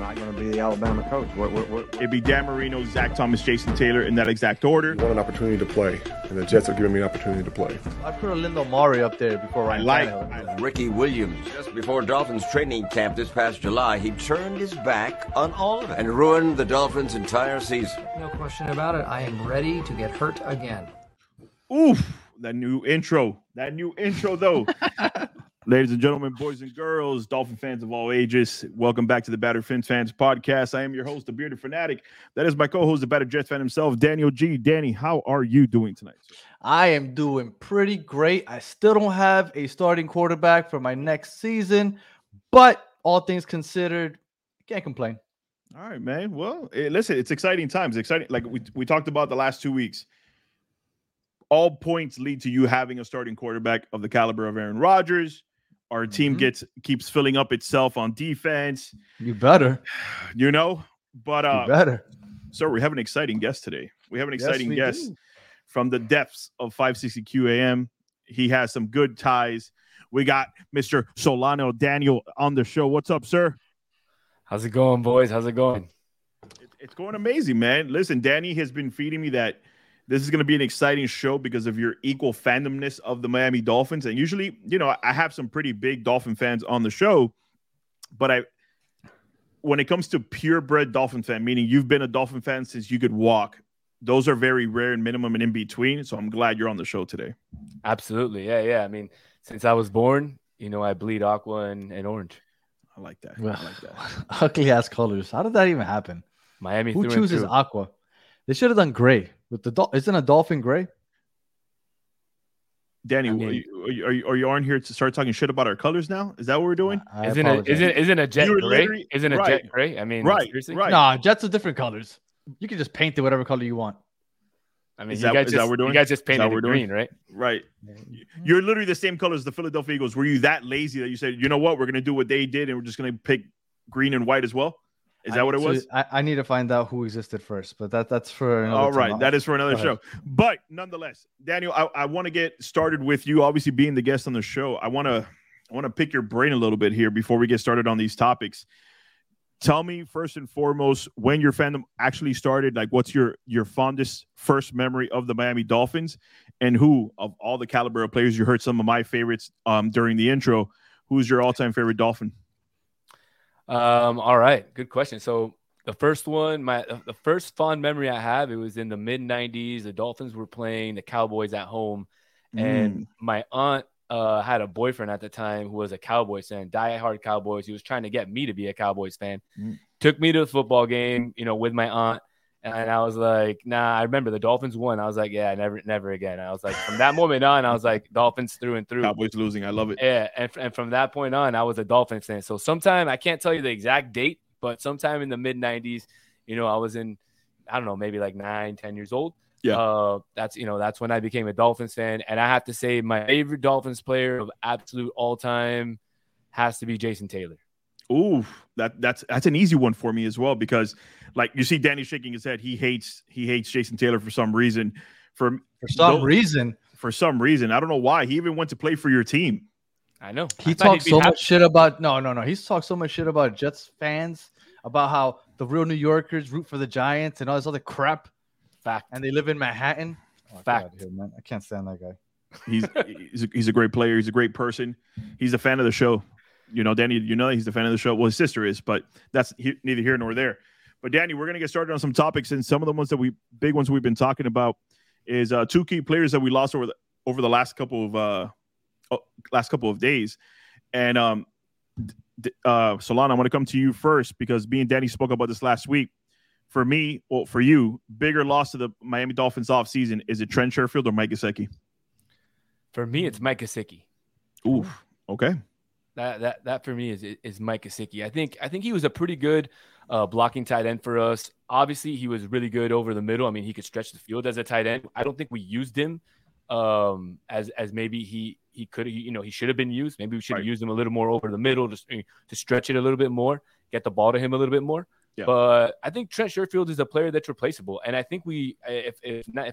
not going to be the Alabama coach. It'd be Dan Marino, Zach Thomas, Jason Taylor in that exact order. You want an opportunity to play, and the Jets are giving me an opportunity to play. I put a Lindo Murray up there before Ryan. I like Ricky Williams. Just before Dolphins training camp this past July, he turned his back on all of it and ruined the Dolphins' entire season. No question about it. I am ready to get hurt again. Oof. That new intro, though. Ladies and gentlemen, boys and girls, Dolphin fans of all ages, welcome back to the Battered Fins Fans Podcast. I am your host, the Bearded Fanatic. That is my co-host, the Battered Jets fan himself, Daniel G. Danny, how are you doing tonight, sir? I am doing pretty great. I still don't have a starting quarterback for my next season, but all things considered, can't complain. All right, man. Well, listen, it's exciting times. Exciting, like we talked about the last 2 weeks. All points lead to you having a starting quarterback of the caliber of Aaron Rodgers. Our team keeps filling up itself on defense. You better. You know, but you better. So we have an exciting guest today. We have an exciting guest from the depths of 560 QAM. He has some good ties. We got Mr. Solano Daniel on the show. What's up, sir? How's it going, boys? How's it going? It's going amazing, man. Listen, Danny has been feeding me that this is going to be an exciting show because of your equal fandomness of the Miami Dolphins. And usually, you know, I have some pretty big Dolphin fans on the show, but when it comes to purebred Dolphin fan, meaning you've been a Dolphin fan since you could walk, those are very rare and minimum and in between. So I'm glad you're on the show today. Absolutely. Yeah. I mean, since I was born, you know, I bleed aqua and orange. I like that. Well, I like that. Ugly ass colors. How did that even happen? Miami. Who chooses aqua? They should have done gray. With the isn't a dolphin gray? Danny, I mean, are you on here to start talking shit about our colors now? Is that what we're doing? Isn't a jet gray? Isn't a jet gray? I mean, right? Seriously? Right. Nah, jets are different colors. You can just paint it whatever color you want. I mean, you guys just painted it green, right? Right. You're literally the same color as the Philadelphia Eagles. Were you that lazy that you said, you know what, we're gonna do what they did, and we're just gonna pick green and white as well? Is that what it was? I need to find out who existed first, but that's for another all right. That is for another show. But nonetheless, Daniel, I want to get started with you. Obviously, being the guest on the show, I want to pick your brain a little bit here before we get started on these topics. Tell me first and foremost when your fandom actually started. Like, what's your fondest first memory of the Miami Dolphins, and who of all the caliber of players? You heard some of my favorites during the intro. Who's your all-time favorite Dolphin? All right. Good question. So the first one, the first fond memory I have, it was in the mid-90s. The Dolphins were playing the Cowboys at home. And my aunt had a boyfriend at the time who was a Cowboys fan, diehard Cowboys. He was trying to get me to be a Cowboys fan. Took me to the football game, you know, with my aunt. And I was like, nah, I remember the Dolphins won. I was like, yeah, never again. I was like, from that moment on, I was like, Dolphins through and through. Cowboys losing. I love it. Yeah. And from that point on, I was a Dolphins fan. So sometime, I can't tell you the exact date, but sometime in the mid-90s, you know, I was in, I don't know, maybe like 9-10 years old. Yeah. That's when I became a Dolphins fan. And I have to say my favorite Dolphins player of absolute all time has to be Jason Taylor. Ooh, that's an easy one for me as well because, like, you see Danny shaking his head. He hates Jason Taylor for some reason. For some reason, I don't know why. He even went to play for your team. I know. He talked so much shit about no. He's talked so much shit about Jets fans, about how the real New Yorkers root for the Giants and all this other crap. Fact. And they live in Manhattan. Oh, fact. Get out of here, man. I can't stand that guy. He's a great player. He's a great person. He's a fan of the show. You know, Danny, you know, he's a fan of the show. Well, his sister is, but that's neither here nor there. But, Danny, we're going to get started on some topics. And some of the ones big ones we've been talking about is two key players that we lost over the last couple of days. And, Solana, I want to come to you first because me and Danny spoke about this last week. For me, well, for you, bigger loss to the Miami Dolphins offseason, is it Trent Sherfield or Mike Gesicki? For me, it's Mike Gesicki. Ooh, okay. That for me is Mike Gesicki. I think he was a pretty good blocking tight end for us. Obviously, he was really good over the middle. I mean, he could stretch the field as a tight end. I don't think we used him as maybe he could. You know, he should have been used. Maybe we should have used him a little more over the middle to stretch it a little bit more, get the ball to him a little bit more. Yeah. But I think Trent Sherfield is a player that's replaceable, and I think we, if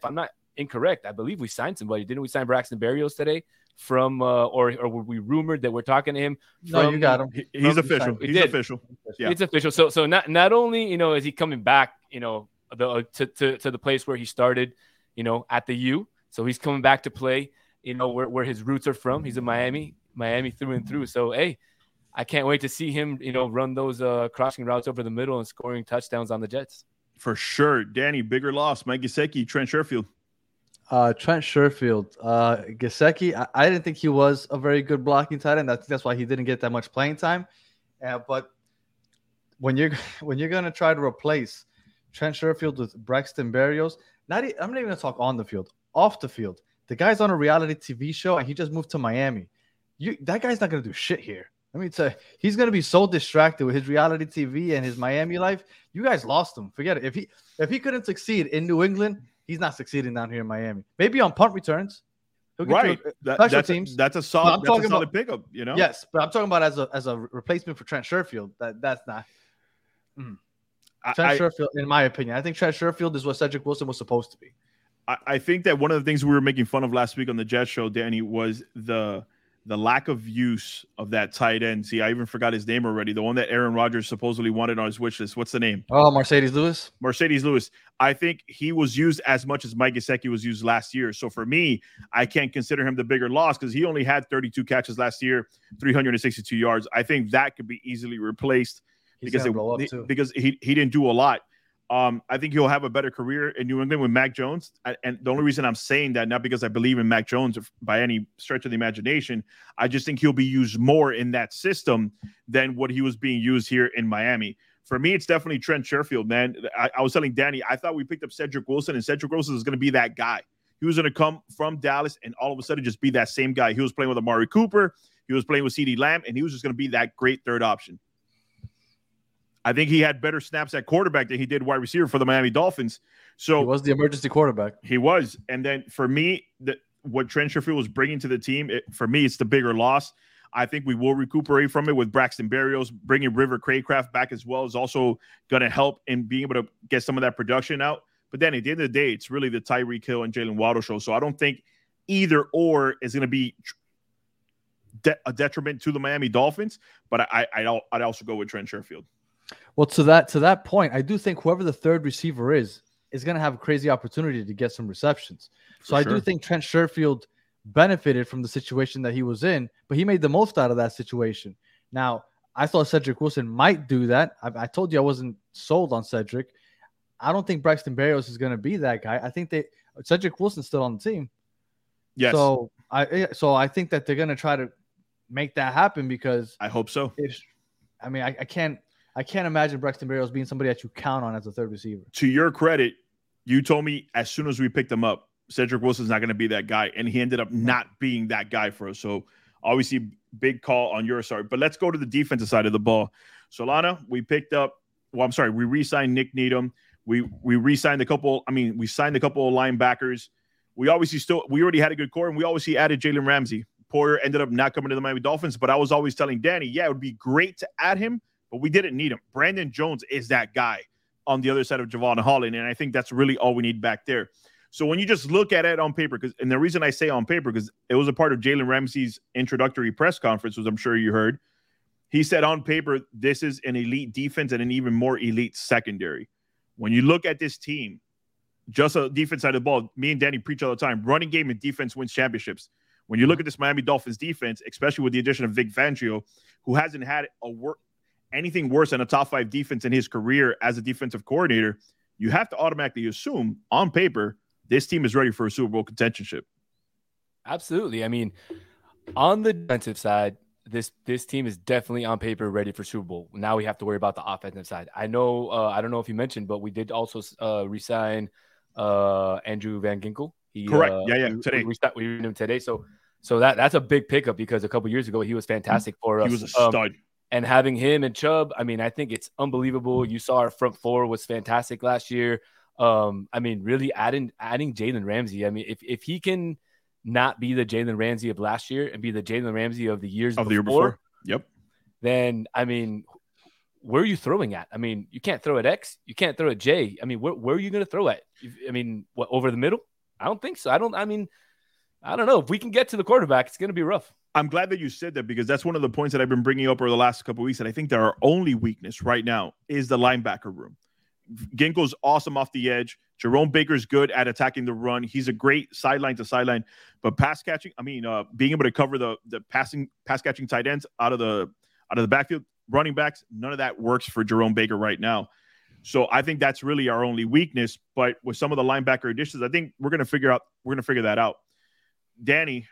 I'm not incorrect. I believe we signed somebody. Didn't we sign Braxton Berrios today from or were we rumored that we're talking to him? No, you got him. He's official. Yeah. It's official. So not only, is he coming back, to the place where he started, at the U. So he's coming back to play, where his roots are from. He's in Miami through and through. So, hey, I can't wait to see him, run those crossing routes over the middle and scoring touchdowns on the Jets. For sure. Danny, bigger loss, Mike Gesicki, Trent Sherfield. Gesicki, I didn't think he was a very good blocking tight end. That's why he didn't get that much playing time. But when you're going to try to replace Trent Sherfield with Braxton Berrios, I'm not even going to talk on the field, off the field. The guy's on a reality TV show, and he just moved to Miami. That guy's not going to do shit here. I mean, he's going to be so distracted with his reality TV and his Miami life. You guys lost him. Forget it. If he couldn't succeed in New England, he's not succeeding down here in Miami. Maybe on punt returns. Right. That's a solid pickup, Yes, but I'm talking about as a replacement for Trent Sherfield. That's not. Mm. Trent Sherfield, in my opinion. I think Trent Sherfield is what Cedric Wilson was supposed to be. I think that one of the things we were making fun of last week on the Jets show, Danny, was the lack of use of that tight end. See, I even forgot his name already. The one that Aaron Rodgers supposedly wanted on his wish list. What's the name? Oh, Mercedes Lewis. I think he was used as much as Mike Gesicki was used last year. So for me, I can't consider him the bigger loss because he only had 32 catches last year, 362 yards. I think that could be easily replaced because he didn't do a lot. I think he'll have a better career in New England with Mac Jones. And the only reason I'm saying that, not because I believe in Mac Jones by any stretch of the imagination, I just think he'll be used more in that system than what he was being used here in Miami. For me, it's definitely Trent Sherfield, man. I was telling Danny, I thought we picked up Cedric Wilson, and Cedric Wilson is going to be that guy. He was going to come from Dallas and all of a sudden just be that same guy. He was playing with Amari Cooper. He was playing with CeeDee Lamb, and he was just going to be that great third option. I think he had better snaps at quarterback than he did wide receiver for the Miami Dolphins. So he was the emergency quarterback. He was. And then for me, what Trent Sherfield was bringing to the team, for me, it's the bigger loss. I think we will recuperate from it with Braxton Berrios. Bringing River Craycraft back as well is also going to help in being able to get some of that production out. But then at the end of the day, it's really the Tyreek Hill and Jalen Waddle show. So I don't think either or is going to be a detriment to the Miami Dolphins. But I'd also go with Trent Sherfield. Well, to that point, I do think whoever the third receiver is going to have a crazy opportunity to get some receptions. So I do think Trent Sherfield benefited from the situation that he was in, but he made the most out of that situation. Now, I thought Cedric Wilson might do that. I told you I wasn't sold on Cedric. I don't think Braxton Berrios is going to be that guy. I think Cedric Wilson's still on the team. Yes. So I think that they're going to try to make that happen because I hope so. I can't imagine Braxton Berrios being somebody that you count on as a third receiver. To your credit, you told me as soon as we picked him up, Cedric Wilson's not going to be that guy, and he ended up not being that guy for us. So, obviously, big call on your side. But let's go to the defensive side of the ball. Solana, we re-signed Nick Needham. We re-signed we signed a couple of linebackers. We already had a good core, and we obviously added Jalen Ramsey. Porter ended up not coming to the Miami Dolphins, but I was always telling Danny, yeah, it would be great to add him, but we didn't need him. Brandon Jones is that guy on the other side of Javon Holland, and I think that's really all we need back there. So when you just look at it on paper, and the reason I say on paper, because it was a part of Jalen Ramsey's introductory press conference, which I'm sure you heard. He said on paper, this is an elite defense and an even more elite secondary. When you look at this team, just a defense side of the ball, me and Danny preach all the time, running game and defense wins championships. When you look at this Miami Dolphins defense, especially with the addition of Vic Fangio, who hasn't had anything worse than a top five defense in his career as a defensive coordinator, you have to automatically assume on paper this team is ready for a Super Bowl contentionship. Absolutely. I mean, on the defensive side, this team is definitely on paper ready for Super Bowl. Now we have to worry about the offensive side. I know, I don't know if you mentioned, but we did also re-sign Andrew Van Ginkel. Correct. Today. We renewed him today. So that's a big pickup because a couple years ago he was fantastic for us. He was a stud. And having him and Chubb, I mean, I think it's unbelievable. You saw our front four was fantastic last year. I mean, really adding Jalen Ramsey. I mean, if he can not be the Jalen Ramsey of last year and be the Jalen Ramsey of the years of the year before, yep. Then I mean, where are you throwing at? I mean, you can't throw at X, you can't throw at J. I mean, where are you going to throw at? I mean, what, over the middle? I don't think so. I don't know. If we can get to the quarterback, it's going to be rough. I'm glad that you said that, because that's one of the points that I've been bringing up over the last couple of weeks. And I think our only weakness right now is the linebacker room. Ginkle's awesome off the edge. Jerome Baker's good at attacking the run. He's a great sideline to sideline, but pass catching, being able to cover the pass catching tight ends out of the backfield, running backs, none of that works for Jerome Baker right now. So I think that's really our only weakness. But with some of the linebacker additions, I think we're going to figure that out. Danny,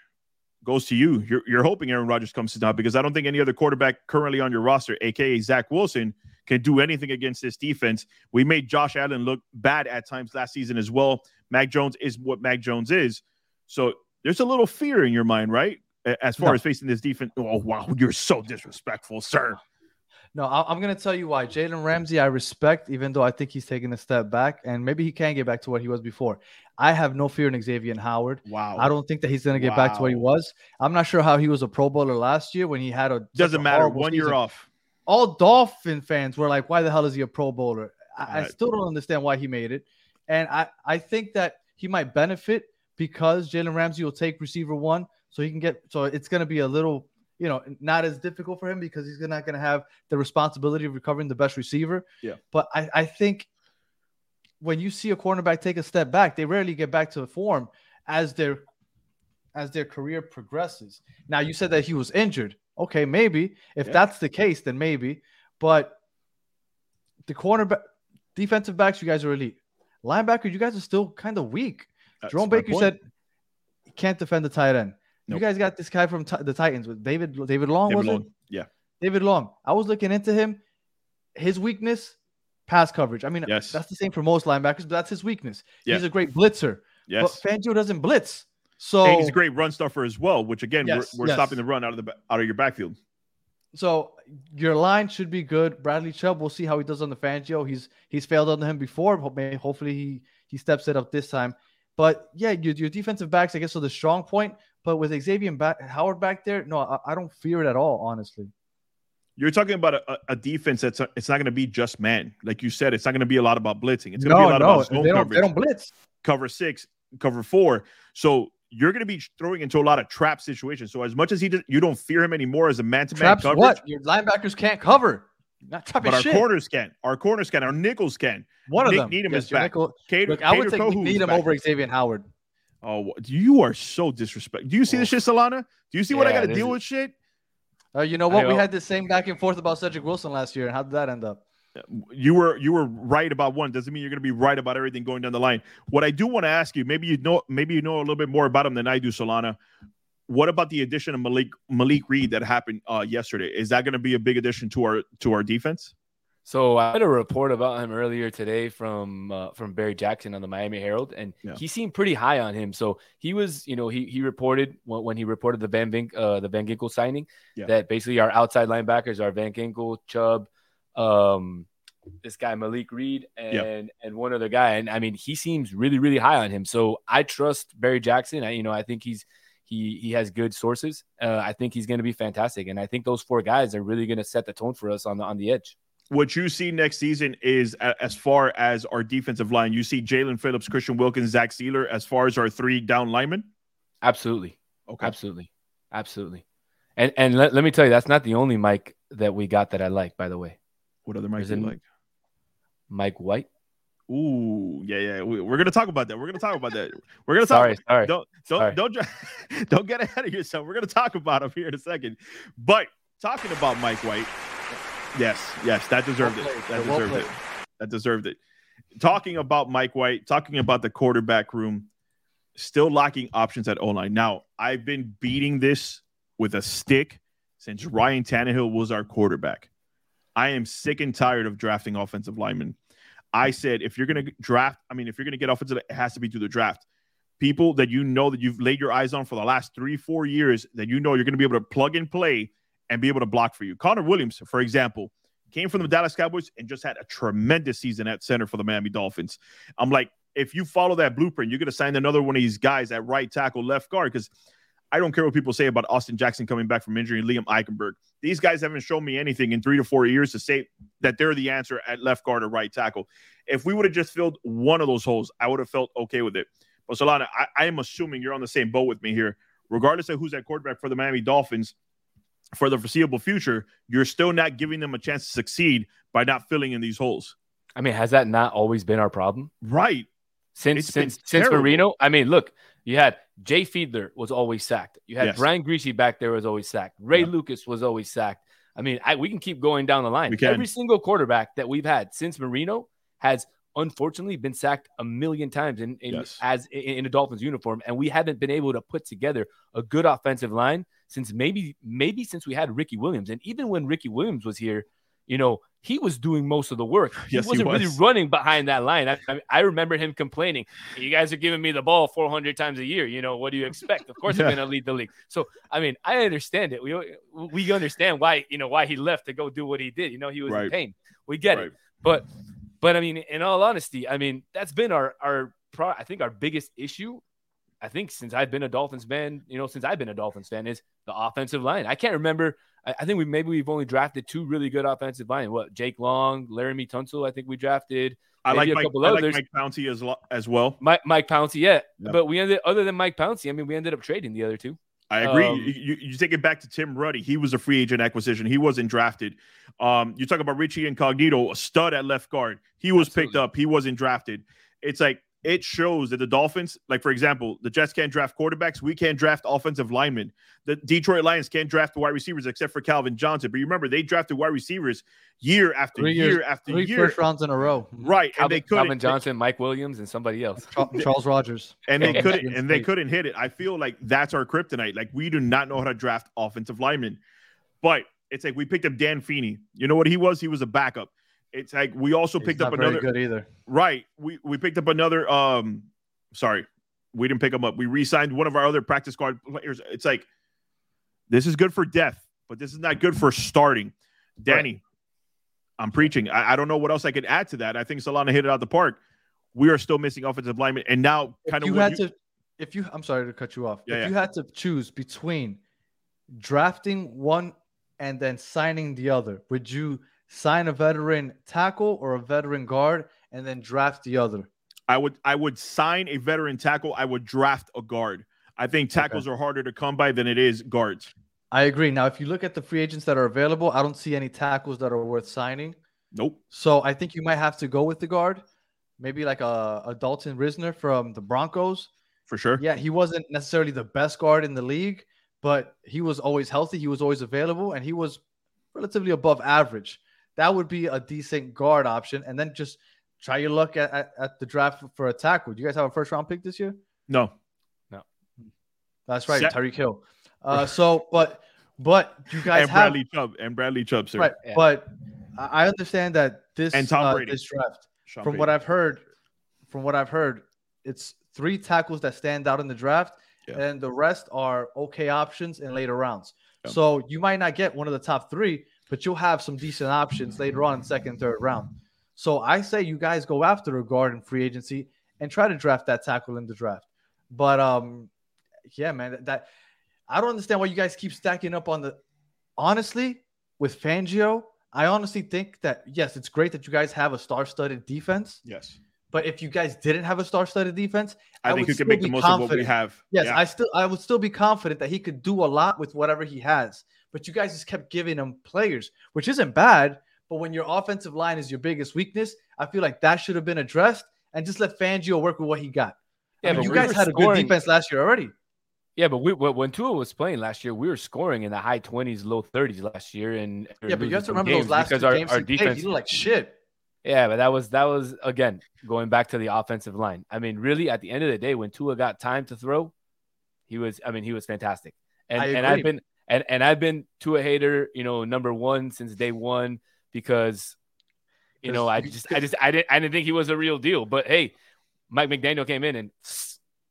goes to you. You're hoping Aaron Rodgers comes out, because I don't think any other quarterback currently on your roster, aka Zach Wilson, can do anything against this defense. We made Josh Allen look bad at times last season as well. Mac Jones is what Mac Jones is. So there's a little fear in your mind, right? As far as facing this defense. Oh, wow. You're so disrespectful, sir. No, I'm going to tell you why. Jalen Ramsey, I respect, even though I think he's taking a step back, and maybe he can get back to what he was before. I have no fear in Xavier Howard. Wow. I don't think that he's going to get back to what he was. I'm not sure how he was a Pro Bowler last year when he had a – doesn't matter. 1 year off. All Dolphin fans were like, why the hell is he a Pro Bowler? I still don't understand why he made it. And I think that he might benefit because Jalen Ramsey will take receiver one, so he can get – so it's going to be a little – not as difficult for him because he's not going to have the responsibility of recovering the best receiver. Yeah. But I think when you see a cornerback take a step back, they rarely get back to the form as their career progresses. Now, you said that he was injured. Okay, maybe. If that's the case, then maybe. But the cornerback, defensive backs, you guys are elite. Linebacker, you guys are still kind of weak. That's Jerome Baker said he can't defend the tight end. Nope. You guys got this guy from the Titans with David Long. Yeah. David Long. I was looking into him. His weakness, pass coverage. That's the same for most linebackers, but that's his weakness. Yeah. He's a great blitzer. Yes. But Fangio doesn't blitz. So and he's a great run stuffer as well, which again, we're stopping the run out of your backfield. So your line should be good. Bradley Chubb, we'll see how he does on the Fangio. He's failed under him before. Hopefully he steps it up this time. But yeah, your defensive backs, I guess, are the strong point. But with Xavier Howard back there, no, I don't fear it at all, honestly. You're talking about a defense that's it's not going to be just man. Like you said, it's not going to be a lot about blitzing. It's going to be a lot about zone coverage. They don't blitz. Cover six, cover four. So you're going to be throwing into a lot of trap situations. So as much as you don't fear him anymore as a man-to-man traps coverage. What? Your linebackers can't cover. Not trapping shit. But our corners can. Our corners can. Our nickels can. Nick Needham is back. I would take Nick Needham over Xavier Howard. Oh, you are so disrespectful. Do you see this shit, Solana? Do you see what I got to deal with shit? You know what? We had the same back and forth about Cedric Wilson last year. And how did that end up? You were right about one. Doesn't mean you're going to be right about everything going down the line. What I do want to ask you, maybe you know a little bit more about him than I do, Solana. What about the addition of Malik Reed that happened yesterday? Is that going to be a big addition to our defense? So I had a report about him earlier today from Barry Jackson on the Miami Herald, and he seemed pretty high on him. So he was, he reported when he reported the Van Ginkel signing that basically our outside linebackers are Van Ginkel, Chubb, this guy Malik Reed, and one other guy. And he seems really, really high on him. So I trust Barry Jackson. I think he has good sources. I think he's going to be fantastic, and I think those four guys are really going to set the tone for us on the edge. What you see next season is, as far as our defensive line, you see Jalen Phillips, Christian Wilkins, Zach Sealer as far as our three down linemen? Absolutely. Okay. Absolutely. And let me tell you, that's not the only Mike that we got that I like, by the way. What other Mike do you like? Mike White. Ooh, yeah. We're going to talk about that. We're going to talk about that. Sorry. Don't get ahead of yourself. We're going to talk about him here in a second. But talking about Mike White... Yes, that deserved it. That deserved it. Talking about Mike White, talking about the quarterback room, still lacking options at O-line. Now, I've been beating this with a stick since Ryan Tannehill was our quarterback. I am sick and tired of drafting offensive linemen. I said, if you're going to get offensive, it has to be through the draft. People that that you've laid your eyes on for the last 3-4 years that you're going to be able to plug and play and be able to block for you. Connor Williams, for example, came from the Dallas Cowboys and just had a tremendous season at center for the Miami Dolphins. I'm like, if you follow that blueprint, you're going to sign another one of these guys at right tackle, left guard, because I don't care what people say about Austin Jackson coming back from injury and Liam Eichenberg. These guys haven't shown me anything in 3 to 4 years to say that they're the answer at left guard or right tackle. If we would have just filled one of those holes, I would have felt okay with it. But Solano, I am assuming you're on the same boat with me here. Regardless of who's at quarterback for the Miami Dolphins, for the foreseeable future, you're still not giving them a chance to succeed by not filling in these holes. I mean, has that not always been our problem? Right. Since Marino, I mean, look, you had Jay Fiedler was always sacked. You had Brian Griese back there was always sacked. Ray Lucas was always sacked. I mean, we can keep going down the line. Every single quarterback that we've had since Marino has unfortunately been sacked a million times in a Dolphins uniform, and we haven't been able to put together a good offensive line since maybe since we had Ricky Williams. And even when Ricky Williams was here, you know, he was doing most of the work. He wasn't really running behind that line. I remember him complaining, you guys are giving me the ball 400 times a year. You know, what do you expect? Of course, I'm going to lead the league. So, I mean, I understand it. We understand why he left to go do what he did. You know, he was in pain. We get it. But I mean, in all honesty, I mean, that's been our biggest issue. I think since I've been a Dolphins fan, is the offensive line. I can't remember. I think we've only drafted two really good offensive line. What, Jake Long, Laramie Tunsil, I think we drafted. Mike Pouncey as well. Mike Pouncey, yeah. But other than Mike Pouncey, I mean, we ended up trading the other two. I agree. You take it back to Tim Ruddy. He was a free agent acquisition. He wasn't drafted. You talk about Richie Incognito, a stud at left guard. He was picked up. He wasn't drafted. It's like, it shows that the Dolphins, like, for example, the Jets can't draft quarterbacks. We can't draft offensive linemen. The Detroit Lions can't draft wide receivers except for Calvin Johnson. But you remember, they drafted wide receivers year after year after year. 3 first rounds in a row. Right. And they couldn't. Calvin Johnson, Mike Williams, and somebody else. Charles Rogers. And they couldn't. And they couldn't hit it. I feel like that's our kryptonite. Like, we do not know how to draft offensive linemen. But it's like we picked up Dan Feeney. You know what he was? He was a backup. It's like we also picked up another good either. Right. We picked up another. We didn't pick him up. We re-signed one of our other practice squad players. It's like, this is good for depth, but this is not good for starting. Danny, right. I'm preaching. I don't know what else I can add to that. I think Solano hit it out the park. We are still missing offensive linemen. And now I'm sorry to cut you off. If you had to choose between drafting one and then signing the other, would you sign a veteran tackle or a veteran guard and then draft the other? I would sign a veteran tackle. I would draft a guard. I think tackles are harder to come by than it is guards. I agree. Now, if you look at the free agents that are available, I don't see any tackles that are worth signing. Nope. So I think you might have to go with the guard. Maybe like a Dalton Risner from the Broncos. For sure. Yeah, he wasn't necessarily the best guard in the league, but he was always healthy. He was always available, and he was relatively above average. That would be a decent guard option. And then just try your luck at the draft for a tackle. Do you guys have a first-round pick this year? No. That's right, Tyreek Hill. But you guys and have Bradley Chubb, sir. Right, yeah. But I understand that this draft, from what I've heard, it's 3 tackles that stand out in the draft, and the rest are okay options in later rounds. Yeah. So you might not get one of the top 3, but you'll have some decent options later on in second, third round. So I say you guys go after a guard in free agency and try to draft that tackle in the draft. But that I don't understand why you guys keep stacking up on the. Honestly, with Fangio, I honestly think that yes, it's great that you guys have a star-studded defense. Yes. But if you guys didn't have a star-studded defense, I think you can make the most of what we have. Yes, yeah. I would still be confident that he could do a lot with whatever he has. But you guys just kept giving him players, which isn't bad. But when your offensive line is your biggest weakness, I feel like that should have been addressed and just let Fangio work with what he got. Yeah, but you guys had a good defense last year already. Yeah, but when Tua was playing last year, we were scoring in the high 20s, low 30s last year. And but you have to remember those last two games. Our defense looked like shit. Yeah, but that was again going back to the offensive line. I mean, really, at the end of the day, when Tua got time to throw, he was fantastic. And I've been Tua hater, number one since day one because, I didn't think he was a real deal. But hey, Mike McDaniel came in and,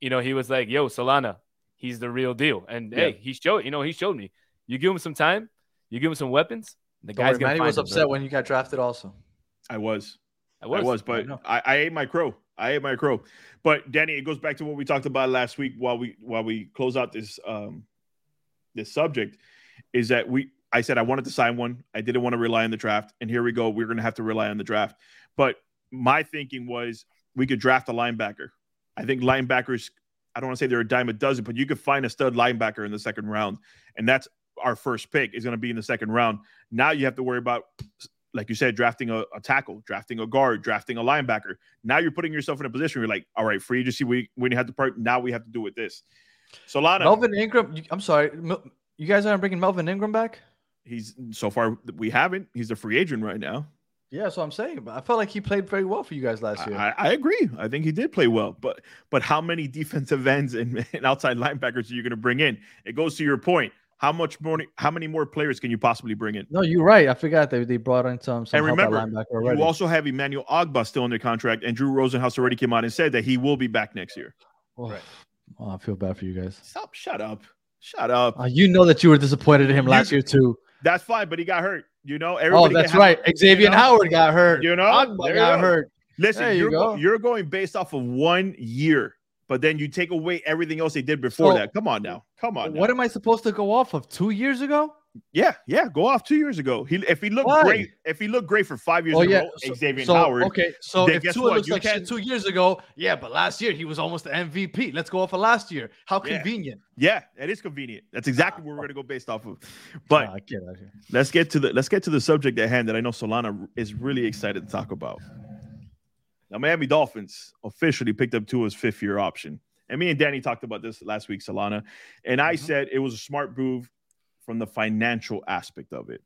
he was like, "Yo, Solano, he's the real deal." And hey, he showed me. You give him some time, you give him some weapons, the guy's gonna find him. Manny was upset when you got drafted, also. I was, but I ate my crow. But Danny, it goes back to what we talked about last week while we close out this this subject is that I said I wanted to sign one. I didn't want to rely on the draft. And here we go. We're going to have to rely on the draft. But my thinking was we could draft a linebacker. I think linebackers, I don't want to say they're a dime a dozen, but you could find a stud linebacker in the second round. And that's our first pick is going to be in the second round. Now you have to worry about, like you said, drafting a tackle, drafting a guard, drafting a linebacker. Now you're putting yourself in a position where you're like, all right, free agency, we have to part. Now we have to do with this. Solano. Melvin Ingram. I'm sorry. You guys aren't bringing Melvin Ingram back? He's so far. We haven't. He's a free agent right now. Yeah, that's what I'm saying. But I felt like he played very well for you guys last year. I agree. I think he did play well. But how many defensive ends and outside linebackers are you going to bring in? It goes to your point. How many more players can you possibly bring in? No, you're right. I forgot that they brought in some and help remember, at linebacker already. You also have Emmanuel Ogbah still under contract, and Drew Rosenhaus already came out and said that he will be back next year. Oh, right. Oh, I feel bad for you guys. Stop. Shut up. You know that you were disappointed in him last year too. That's fine, but he got hurt. You know, everybody. Oh, that's right. Xavier Howard got hurt. You know, Ogbah got hurt. Listen, you're going based off of 1 year, but then you take away everything else they did before that. Come on now. What am I supposed to go off of? 2 years ago? Yeah. Go off 2 years ago. If he looked great for 5 years ago, Xavier Howard. Okay, so if Tua looks like shit 2 years ago, yeah, but last year he was almost the MVP. Let's go off of last year. How convenient. Yeah, it is convenient. That's exactly what we're going to go based off of. But let's get to the subject at hand that I know Solana is really excited to talk about. Now, Miami Dolphins officially picked up Tua's fifth-year option. And me and Danny talked about this last week, Solana. And I said it was a smart move from the financial aspect of it.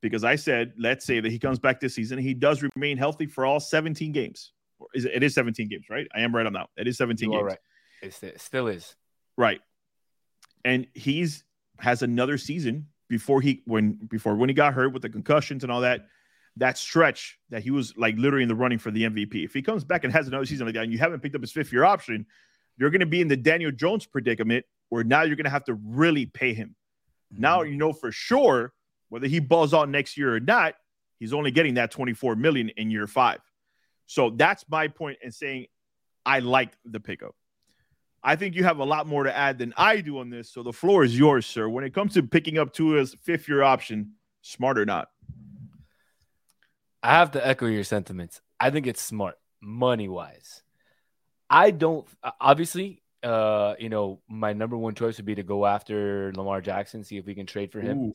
Because I said, let's say that he comes back this season. He does remain healthy for all 17 games. It is 17 games, right? I am right on that. It is 17 games. Right. It still is. Right. And has another season before when he got hurt with the concussions and all that. That stretch that he was like literally in the running for the MVP. If he comes back and has another season like that, and you haven't picked up his fifth-year option, you're going to be in the Daniel Jones predicament where now you're going to have to really pay him. Now you know for sure whether he balls out next year or not, he's only getting that $24 million in year five. So that's my point in saying I like the pickup. I think you have a lot more to add than I do on this, so the floor is yours, sir. When it comes to picking up Tua's fifth-year option, smart or not? I have to echo your sentiments. I think it's smart, money-wise. I don't – obviously, my number one choice would be to go after Lamar Jackson, see if we can trade for him.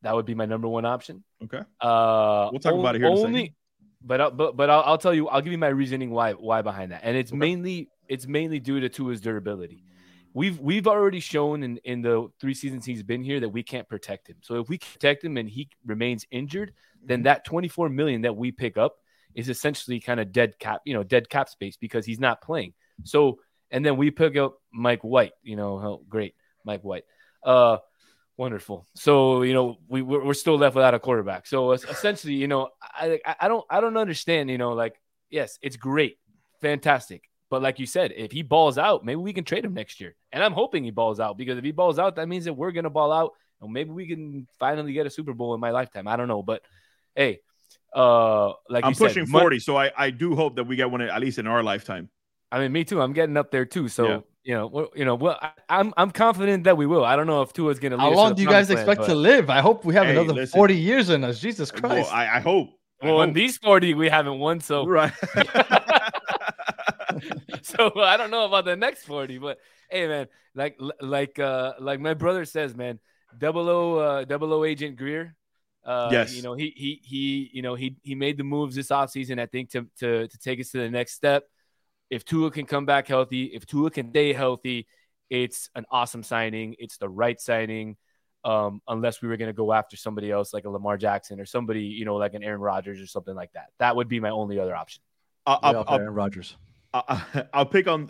That would be my number one option. Okay. We'll talk about it here in a second. But I'll tell you – I'll give you my reasoning why behind that. And it's mainly due to Tua's durability. We've already shown in the three seasons he's been here that we can't protect him. So if we protect him and he remains injured, then that $24 million that we pick up is essentially kind of dead cap space because he's not playing. So and then we pick up Mike White. Great Mike White, wonderful. So we're still left without a quarterback. So essentially, I don't understand. Yes, it's great, fantastic. But like you said, if he balls out, maybe we can trade him next year. And I'm hoping he balls out because if he balls out, that means that we're going to ball out. And maybe we can finally get a Super Bowl in my lifetime. I don't know. But, hey, like I'm pushing 40, so I do hope that we get one at least in our lifetime. I mean, me too. I'm getting up there too. So, I'm confident that we will. I don't know if Tua's going to live. How long do you guys expect to live? I hope we have another 40 years in us. Jesus Christ. Well, I hope. Well, in these 40, we haven't won, so. Right. So I don't know about the next 40, but hey, man, like my brother says, man, double O agent Grier, yes, he made the moves this offseason, I think, to take us to the next step. If Tua can come back healthy, if Tua can stay healthy, it's an awesome signing. It's the right signing, unless we were going to go after somebody else like a Lamar Jackson or somebody, like an Aaron Rodgers or something like that. That would be my only other option. Aaron Rodgers. I'll pick on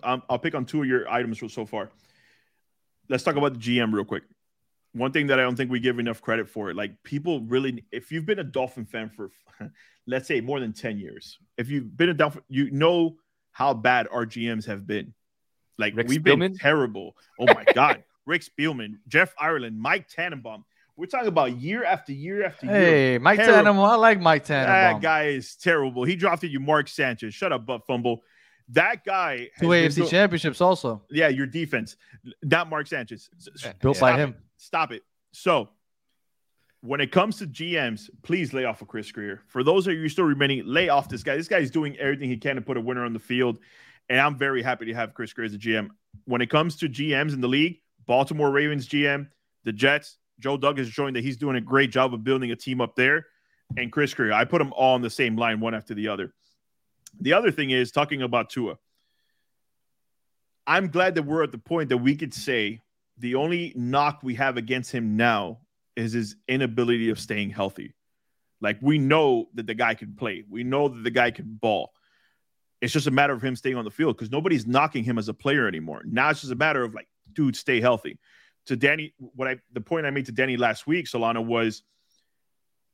two of your items so far. Let's talk about the GM real quick. One thing that I don't think we give enough credit for, like people really, if you've been a Dolphin fan for, let's say, more than 10 years, if you've been a Dolphin, you know how bad our GMs have been. Like we've been terrible. Oh my God, Rick Spielman, Jeff Ireland, Mike Tannenbaum. We're talking about year after year after year. Hey, Mike Tannenbaum. I like Mike Tannenbaum. That guy is terrible. He drafted you, Mark Sanchez. Shut up, butt fumble. That guy. Two AFC championships also. Yeah, your defense. Not Mark Sanchez. Built by him. Stop it. So when it comes to GMs, please lay off of Chris Grier. For those of you still remaining, lay off this guy. This guy is doing everything he can to put a winner on the field. And I'm very happy to have Chris Grier as a GM. When it comes to GMs in the league, Baltimore Ravens GM, the Jets, Joe Douglas is showing that he's doing a great job of building a team up there. And Chris Grier, I put them all on the same line, one after the other. The other thing is, talking about Tua, I'm glad that we're at the point that we could say the only knock we have against him now is his inability of staying healthy. Like, we know that the guy can play. We know that the guy can ball. It's just a matter of him staying on the field because nobody's knocking him as a player anymore. Now it's just a matter of, like, dude, stay healthy. To Danny, the point I made to Danny last week, Solano, was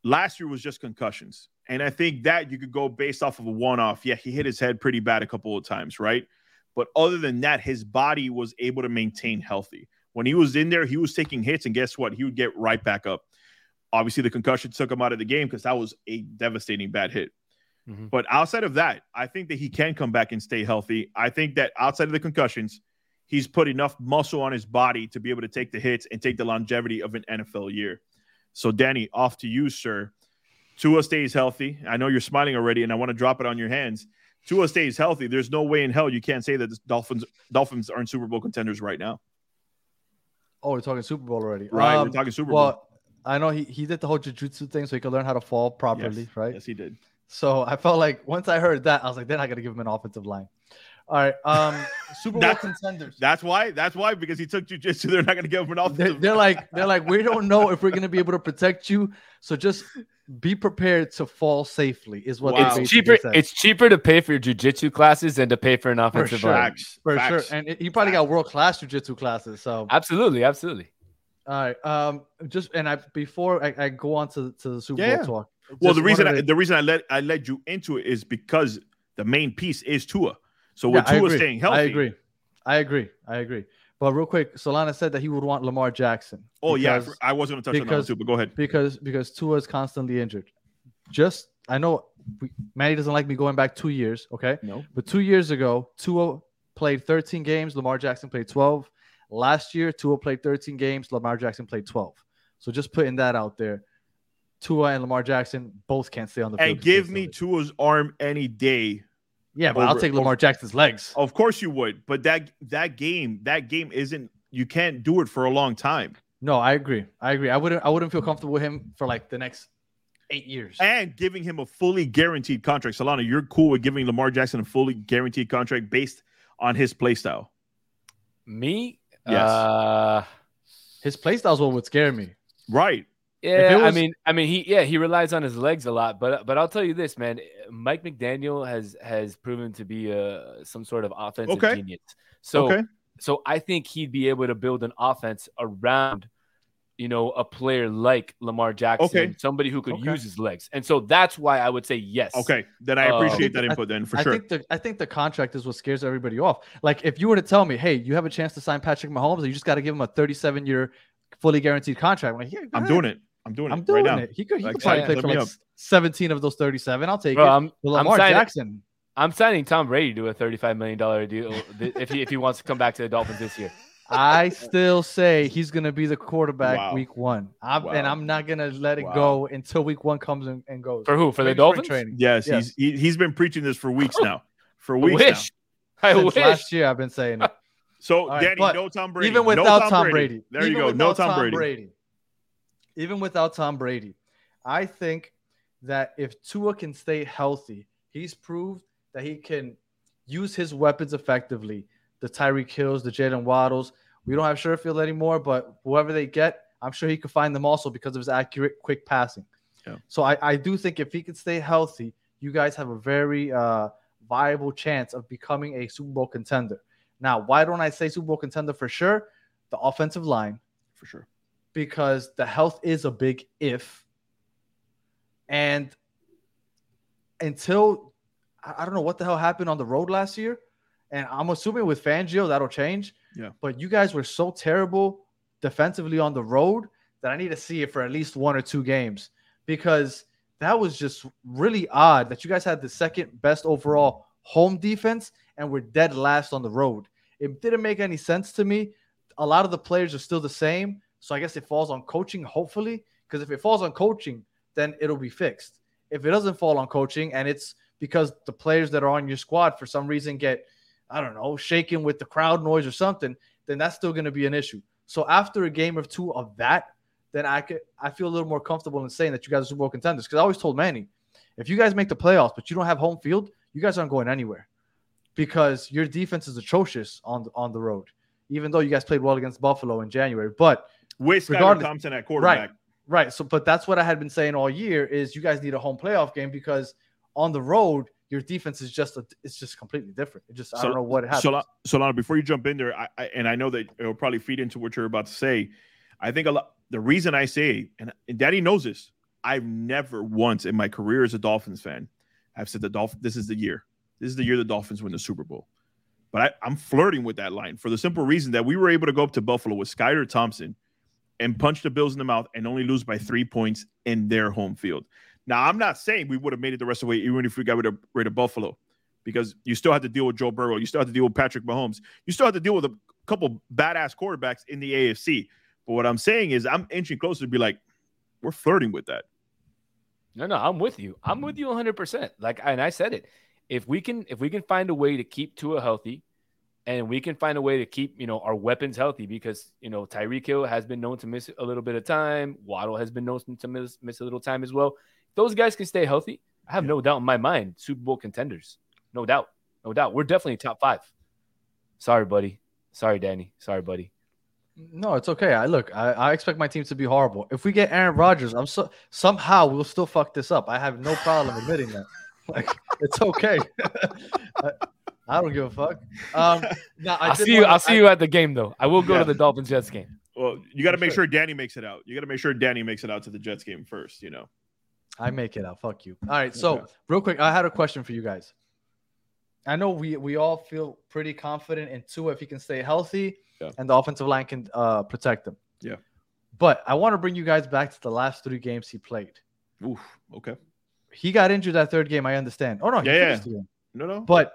last year was just concussions. And I think that you could go based off of a one-off. Yeah, he hit his head pretty bad a couple of times, right? But other than that, his body was able to maintain healthy. When he was in there, he was taking hits, and guess what? He would get right back up. Obviously, the concussion took him out of the game because that was a devastating bad hit. Mm-hmm. But outside of that, I think that he can come back and stay healthy. I think that outside of the concussions, he's put enough muscle on his body to be able to take the hits and take the longevity of an NFL year. So, Danny, off to you, sir. Tua stays healthy. I know you're smiling already, and I want to drop it on your hands. Tua stays healthy. There's no way in hell you can't say that the Dolphins aren't Super Bowl contenders right now. Oh, we're talking Super Bowl already. Right, we're talking Super Bowl. I know he did the whole jiu-jitsu thing so he could learn how to fall properly, yes, right? Yes, he did. So I felt like once I heard that, I was like, then I got to give him an offensive line. All right, Super Bowl contenders. That's why, because he took jiu-jitsu, they're not going to give him an offensive line. They're like, we don't know if we're going to be able to protect you, so just be prepared to fall safely is what it's cheaper. Said. It's cheaper to pay for your jiu-jitsu classes than to pay for an offensive line. For sure. And you probably got world-class jiu-jitsu classes. So absolutely. All right. Before I go on to the Super Bowl talk. Well, the reason I led you into it is because the main piece is Tua. So with Tua staying healthy, I agree. But real quick, Solana said that he would want Lamar Jackson. Oh yeah, I was going to touch on that one too, but go ahead. Because Tua is constantly injured. I know Manny doesn't like me going back 2 years, okay? No. But 2 years ago, Tua played 13 games. Lamar Jackson played 12. Last year, Tua played 13 games. Lamar Jackson played 12. So just putting that out there. Tua and Lamar Jackson both can't stay on the field. And give me Tua's arm any day. Yeah, but I'll take Lamar Jackson's legs. Of course you would. But that game isn't – you can't do it for a long time. No, I agree. I wouldn't feel comfortable with him for like the next 8 years. And giving him a fully guaranteed contract. Solana, you're cool with giving Lamar Jackson a fully guaranteed contract based on his play style? Me? Yes. His play style is what would scare me. Right. Yeah, I mean, he relies on his legs a lot, but I'll tell you this, man, Mike McDaniel has proven to be some sort of offensive genius. So I think he'd be able to build an offense around, a player like Lamar Jackson, somebody who could use his legs, and so that's why I would say yes. Okay, then I appreciate that input. Then for sure, I think the contract is what scares everybody off. Like, if you were to tell me, hey, you have a chance to sign Patrick Mahomes, and you just got to give him a 37-year fully guaranteed contract. I'm like, yeah, I'm doing it right now. He could probably play for 17 of those 37. I'll take it. Lamar Jackson. I'm signing Tom Brady to a $35 million deal if he wants to come back to the Dolphins this year. I still say he's going to be the quarterback week one. And I'm not going to let it go until week one comes and goes. For who? For the Dolphins? Yes. He's been preaching this for weeks now. Last year I've been saying it. So, right, Danny, no Tom Brady. Even without Tom Brady. There you go. No Tom Brady. Even without Tom Brady, I think that if Tua can stay healthy, he's proved that he can use his weapons effectively. The Tyreek Hills, the Jalen Waddles. We don't have Sherfield anymore, but whoever they get, I'm sure he could find them also because of his accurate, quick passing. Yeah. So I do think if he can stay healthy, you guys have a very viable chance of becoming a Super Bowl contender. Now, why don't I say Super Bowl contender for sure? The offensive line. For sure. Because the health is a big if. And until I don't know what the hell happened on the road last year. And I'm assuming with Fangio, that'll change. Yeah. But you guys were so terrible defensively on the road that I need to see it for at least one or two games. Because that was just really odd that you guys had the second best overall home defense and were dead last on the road. It didn't make any sense to me. A lot of the players are still the same. So I guess it falls on coaching, hopefully, because if it falls on coaching, then it'll be fixed. If it doesn't fall on coaching and it's because the players that are on your squad for some reason get I don't know, shaking with the crowd noise or something, then that's still going to be an issue. So after a game or two of that, then I feel a little more comfortable in saying that you guys are Super Bowl contenders. Because I always told Manny, if you guys make the playoffs but you don't have home field, you guys aren't going anywhere because your defense is atrocious on the road, even though you guys played well against Buffalo in January. But with Skyler Thompson at quarterback. Right. So, but that's what I had been saying all year is you guys need a home playoff game because on the road – your defense is just completely different. I don't know what happens. Solano, before you jump in there, and I know that it'll probably feed into what you're about to say. I think the reason I say, and Daddy knows this, I've never once in my career as a Dolphins fan, I've said this is the year. This is the year the Dolphins win the Super Bowl. But I'm flirting with that line for the simple reason that we were able to go up to Buffalo with Skyler Thompson and punch the Bills in the mouth and only lose by 3 points in their home field. Now, I'm not saying we would have made it the rest of the way even if we got rid of Buffalo because you still have to deal with Joe Burrow. You still have to deal with Patrick Mahomes. You still have to deal with a couple badass quarterbacks in the AFC. But what I'm saying is I'm inching closer to be like, we're flirting with that. No, I'm with you. I'm with you 100%. Like, and I said it. If we can find a way to keep Tua healthy and we can find a way to keep, our weapons healthy because, Tyreek Hill has been known to miss a little bit of time. Waddle has been known to miss a little time as well. Those guys can stay healthy. I have no doubt in my mind, Super Bowl contenders. No doubt. We're definitely top five. Sorry, buddy. Sorry, Danny. Sorry, buddy. No, it's okay. I expect my team to be horrible. If we get Aaron Rodgers, somehow we'll still fuck this up. I have no problem admitting that. It's okay. I don't give a fuck. I'll see you at the game, though. I will go to the Dolphins-Jets game. Well, you got to make sure Danny makes it out. You got to make sure Danny makes it out to the Jets game first, I make it out. Fuck you. All right. So real quick, I had a question for you guys. I know we all feel pretty confident in Tua if he can stay healthy and the offensive line can protect him. Yeah. But I want to bring you guys back to the last three games he played. Oof. Okay. He got injured that third game. I understand. Oh, no. He finished the game. No. But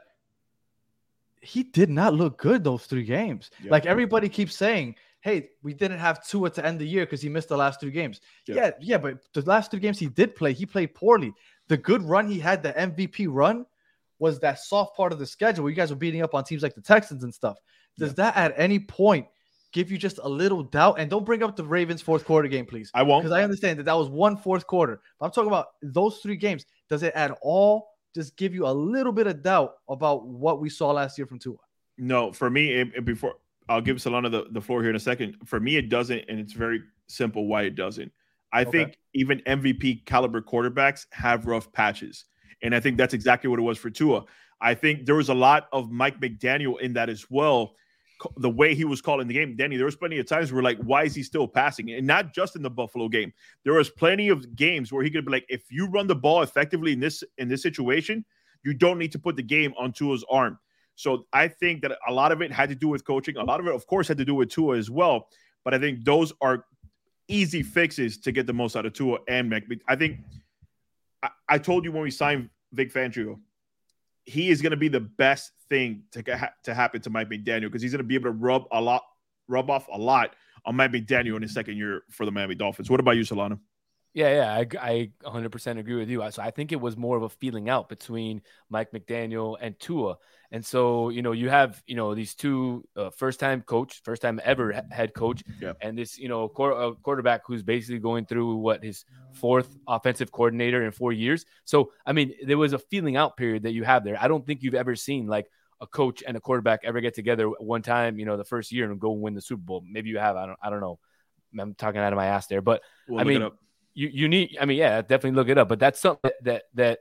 he did not look good those three games. Yeah. Like everybody keeps saying, hey, we didn't have Tua to end the year because he missed the last two games. Yeah, but the last two games he did play, he played poorly. The good run he had, the MVP run, was that soft part of the schedule where you guys were beating up on teams like the Texans and stuff. Does that at any point give you just a little doubt? And don't bring up the Ravens fourth quarter game, please. I won't. Because I understand that was one fourth quarter. But I'm talking about those three games. Does it at all just give you a little bit of doubt about what we saw last year from Tua? No, for me, I'll give Solano the floor here in a second. For me, it doesn't, and it's very simple why it doesn't. I think even MVP caliber quarterbacks have rough patches, and I think that's exactly what it was for Tua. I think there was a lot of Mike McDaniel in that as well, the way he was calling the game. Danny, there was plenty of times where like, why is he still passing? And not just in the Buffalo game. There was plenty of games where he could be like, if you run the ball effectively in this situation, you don't need to put the game on Tua's arm. So I think that a lot of it had to do with coaching. A lot of it, of course, had to do with Tua as well. But I think those are easy fixes to get the most out of Tua and Mac. I think I told you when we signed Vic Fangio, he is going to be the best thing to happen to Mike McDaniel because he's going to be able to rub off a lot on Mike McDaniel in his second year for the Miami Dolphins. What about you, Solano? I 100% agree with you. So I think it was more of a feeling out between Mike McDaniel and Tua. And so, you have, these two first time ever head coach and this, quarterback who's basically going through his fourth offensive coordinator in 4 years. So, I mean, there was a feeling out period that you have there. I don't think you've ever seen like a coach and a quarterback ever get together one time, the first year and go win the Super Bowl. Maybe you have, I don't know. I'm talking out of my ass there, but I mean, you need, definitely look it up, but that's something that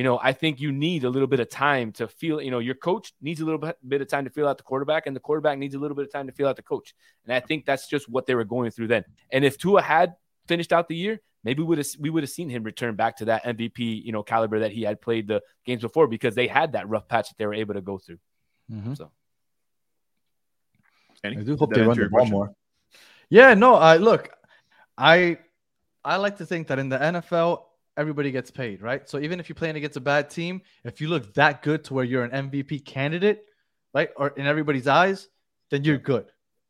I think you need a little bit of time to feel, your coach needs a little bit of time to feel out the quarterback and the quarterback needs a little bit of time to feel out the coach. And I think that's just what they were going through then. And if Tua had finished out the year, maybe we would have seen him return back to that MVP, caliber that he had played the games before because they had that rough patch that they were able to go through. Mm-hmm. So I do hope they run the ball more. Yeah, no, I like to think that in the NFL, everybody gets paid, right? So even if you're playing against a bad team, if you look that good to where you're an MVP candidate, right, or in everybody's eyes, then you're good.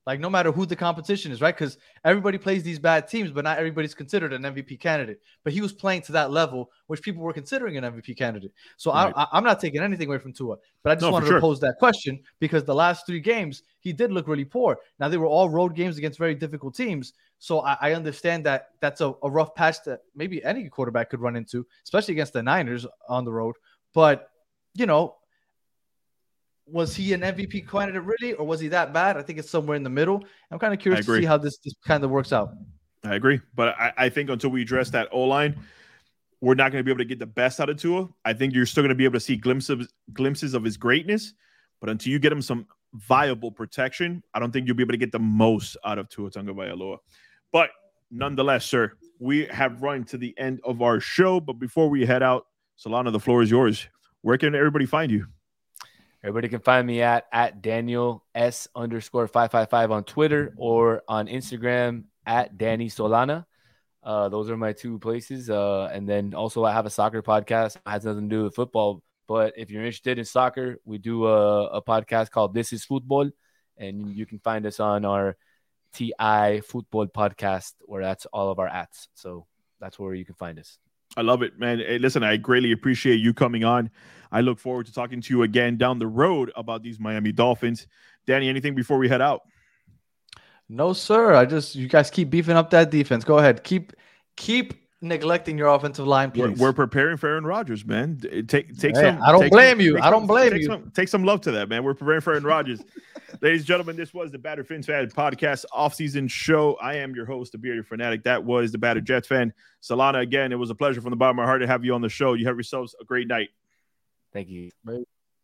Like, no matter who the competition is, right? Because everybody plays these bad teams, but not everybody's considered an MVP candidate. But he was playing to that level, which people were considering an MVP candidate. So right. I'm not taking anything away from Tua. But I just wanted to pose that question because the last three games, he did look really poor. Now, they were all road games against very difficult teams. So I understand that that's a rough patch that maybe any quarterback could run into, especially against the Niners on the road. But, you know, was he an MVP candidate really, or was he that bad? I think it's somewhere in the middle. I'm kind of curious to see how this kind of works out. I agree. But I think until we address that O-line, we're not going to be able to get the best out of Tua. I think you're still going to be able to see glimpses of his greatness. But until you get him some viable protection, I don't think you'll be able to get the most out of Tua Tagovailoa. But nonetheless, sir, we have run to the end of our show. But before we head out, Solano, the floor is yours. Where can everybody find you? Everybody can find me at Daniel S _555 on Twitter or on Instagram at Danny Solana. Those are my two places. And then also I have a soccer podcast. It has nothing to do with football. But if you're interested in soccer, we do a podcast called This is Football. And you can find us on our TI Football podcast, where that's all of our ats. So that's where you can find us. I love it, man. Hey, listen, I greatly appreciate you coming on. I look forward to talking to you again down the road about these Miami Dolphins. Danny, anything before we head out? No, sir. You guys keep beefing up that defense. Go ahead. Keep neglecting your offensive line, please. We're preparing for Aaron Rodgers, man. I don't blame you. Take some love to that, man. We're preparing for Aaron Rodgers. Ladies and gentlemen, this was the Batter Fins Fan Podcast offseason show. I am your host, the Bearded Fanatic. That was the Batter Jets fan. Solana, again, it was a pleasure from the bottom of my heart to have you on the show. You have yourselves a great night. Thank you.